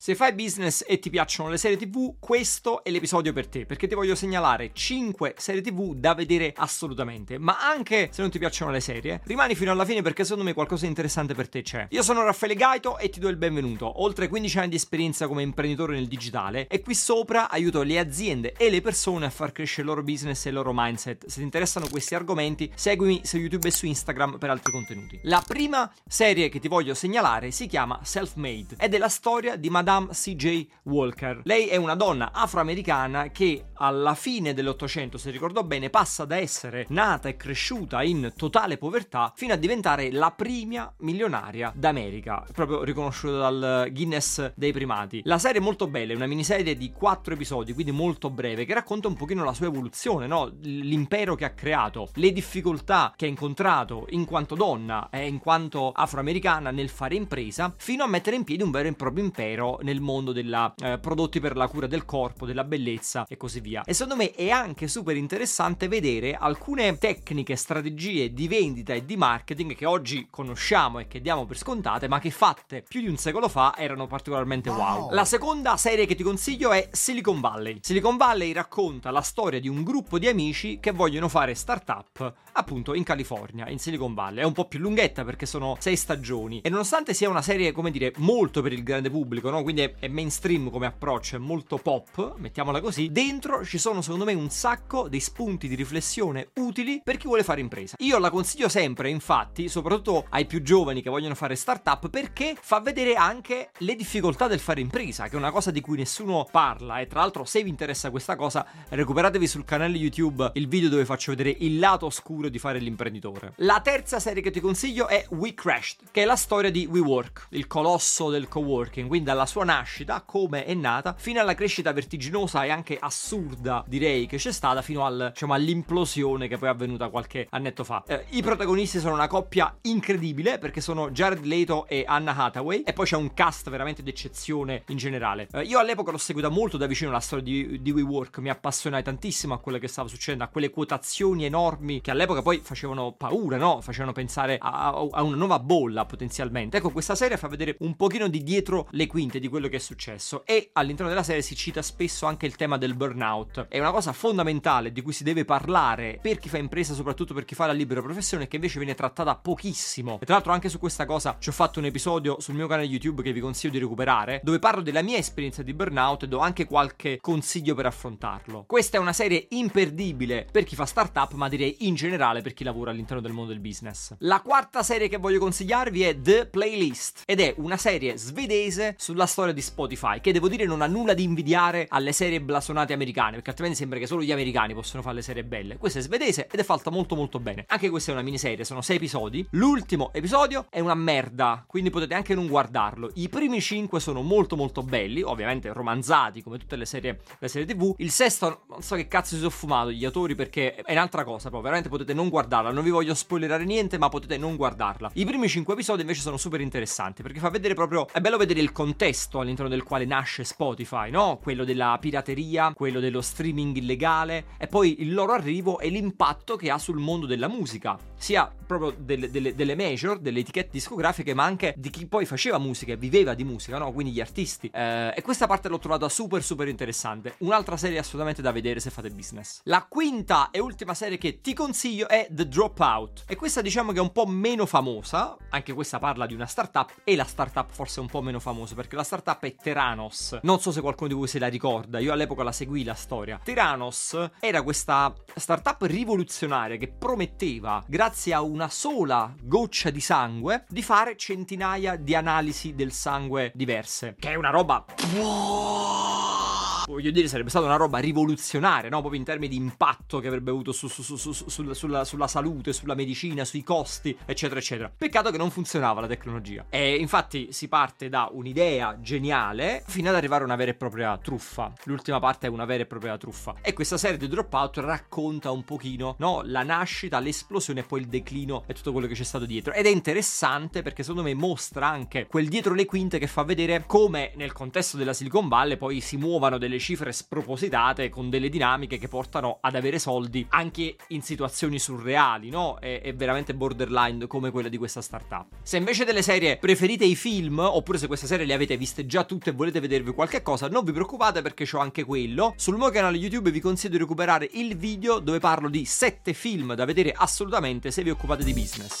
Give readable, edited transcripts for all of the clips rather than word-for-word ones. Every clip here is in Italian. Se fai business e ti piacciono le serie TV, questo è l'episodio per te, perché ti voglio segnalare 5 serie TV da vedere assolutamente. Ma anche se non ti piacciono le serie, rimani fino alla fine perché secondo me qualcosa di interessante per te c'è. Io sono Raffaele Gaito e ti do il benvenuto. Oltre 15 anni di esperienza come imprenditore nel digitale, e qui sopra aiuto le aziende e le persone a far crescere il loro business e il loro mindset. Se ti interessano questi argomenti, seguimi su YouTube e su Instagram per altri contenuti. La prima serie che ti voglio segnalare si chiama Self-Made ed è la storia di Madam C.J. Walker. Lei è una donna afroamericana che alla fine dell'Ottocento, se ricordo bene, passa da essere nata e cresciuta in totale povertà fino a diventare la prima milionaria d'America, proprio riconosciuta dal Guinness dei primati. La serie è molto bella, è una miniserie di 4 episodi, quindi molto breve, che racconta un pochino la sua evoluzione, no? L'impero che ha creato, le difficoltà che ha incontrato in quanto donna e in quanto afroamericana nel fare impresa, fino a mettere in piedi un vero e proprio impero nel mondo della prodotti per la cura del corpo, della bellezza e così via. E secondo me è anche super interessante vedere alcune tecniche, strategie di vendita e di marketing che oggi conosciamo e che diamo per scontate, ma che fatte più di un secolo fa erano particolarmente wow. La seconda serie che ti consiglio è Silicon Valley. Silicon Valley racconta la storia di un gruppo di amici che vogliono fare startup appunto in California, in Silicon Valley. È un po' più lunghetta perché sono 6 stagioni e nonostante sia una serie, come dire, molto per il grande pubblico, no? Quindi è mainstream come approccio, è molto pop, mettiamola così, dentro ci sono secondo me un sacco dei spunti di riflessione utili per chi vuole fare impresa. Io la consiglio sempre, infatti, soprattutto ai più giovani che vogliono fare startup, perché fa vedere anche le difficoltà del fare impresa, che è una cosa di cui nessuno parla. E tra l'altro, se vi interessa questa cosa, recuperatevi sul canale YouTube il video dove faccio vedere il lato oscuro di fare l'imprenditore. La terza serie che ti consiglio è We Crashed, che è la storia di WeWork, il colosso del coworking, quindi dalla sua nascita, come è nata, fino alla crescita vertiginosa e anche assurda, direi, che c'è stata fino al, diciamo, all'implosione che poi è avvenuta qualche annetto fa. I protagonisti sono una coppia incredibile, perché sono Jared Leto e Anne Hathaway, e poi c'è un cast veramente d'eccezione in generale. Io all'epoca l'ho seguita molto da vicino la storia di WeWork, mi appassionai tantissimo a quello che stava succedendo, a quelle quotazioni enormi che all'epoca poi facevano paura, no? Facevano pensare a una nuova bolla potenzialmente. Ecco, questa serie fa vedere un pochino di dietro le quinte di quello che è successo, e all'interno della serie si cita spesso anche il tema del burnout. È una cosa fondamentale di cui si deve parlare per chi fa impresa, soprattutto per chi fa la libera professione, che invece viene trattata pochissimo. E tra l'altro anche su questa cosa ci ho fatto un episodio sul mio canale YouTube che vi consiglio di recuperare, dove parlo della mia esperienza di burnout e do anche qualche consiglio per affrontarlo. Questa è una serie imperdibile per chi fa startup, ma direi in generale per chi lavora all'interno del mondo del business. La quarta serie che voglio consigliarvi è The Playlist, ed è una serie svedese sulla storia di Spotify, che devo dire non ha nulla di invidiare alle serie blasonate americane, perché altrimenti sembra che solo gli americani possono fare le serie belle. Questa è svedese ed è fatta molto molto bene. Anche questa è una miniserie, sono 6 episodi. L'ultimo episodio è una merda, quindi potete anche non guardarlo. I primi 5 sono molto molto belli, ovviamente romanzati come tutte le serie TV. Il sesto non so che cazzo si sono fumato gli autori, perché è un'altra cosa, però veramente potete non guardarla. Non vi voglio spoilerare niente, ma potete non guardarla. I primi 5 episodi invece sono super interessanti, perché fa vedere proprio, è bello vedere il contesto contesto all'interno del quale nasce Spotify, no? Quello della pirateria, quello dello streaming illegale, e poi il loro arrivo e l'impatto che ha sul mondo della musica, sia proprio delle major, delle etichette discografiche, ma anche di chi poi faceva musica e viveva di musica, no? Quindi gli artisti. E questa parte l'ho trovata super interessante. Un'altra serie assolutamente da vedere se fate business. La quinta e ultima serie che ti consiglio è The Dropout, e questa diciamo che è un po' meno famosa, anche questa parla di una startup, e la startup forse è un po' meno famosa perché la startup è Theranos. Non so se qualcuno di voi se la ricorda, io all'epoca la seguì la storia. Theranos era questa startup rivoluzionaria che prometteva, grazie a una sola goccia di sangue, di fare centinaia di analisi del sangue diverse, che è una roba... voglio dire, sarebbe stata una roba rivoluzionaria, no? Proprio in termini di impatto che avrebbe avuto sulla salute, sulla medicina, sui costi, eccetera, eccetera. Peccato che non funzionava la tecnologia. E infatti si parte da un'idea geniale fino ad arrivare a una vera e propria truffa. L'ultima parte è una vera e propria truffa. E questa serie di Dropout racconta un pochino, no? La nascita, l'esplosione e poi il declino e tutto quello che c'è stato dietro. Ed è interessante perché secondo me mostra anche quel dietro le quinte che fa vedere come nel contesto della Silicon Valley poi si muovano delle cifre spropositate con delle dinamiche che portano ad avere soldi anche in situazioni surreali, no? È veramente borderline come quella di questa startup. Se invece delle serie preferite i film, oppure se queste serie le avete viste già tutte e volete vedervi qualche cosa, non vi preoccupate perché c'ho anche quello. Sul mio canale YouTube vi consiglio di recuperare il video dove parlo di 7 film da vedere assolutamente se vi occupate di business.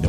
No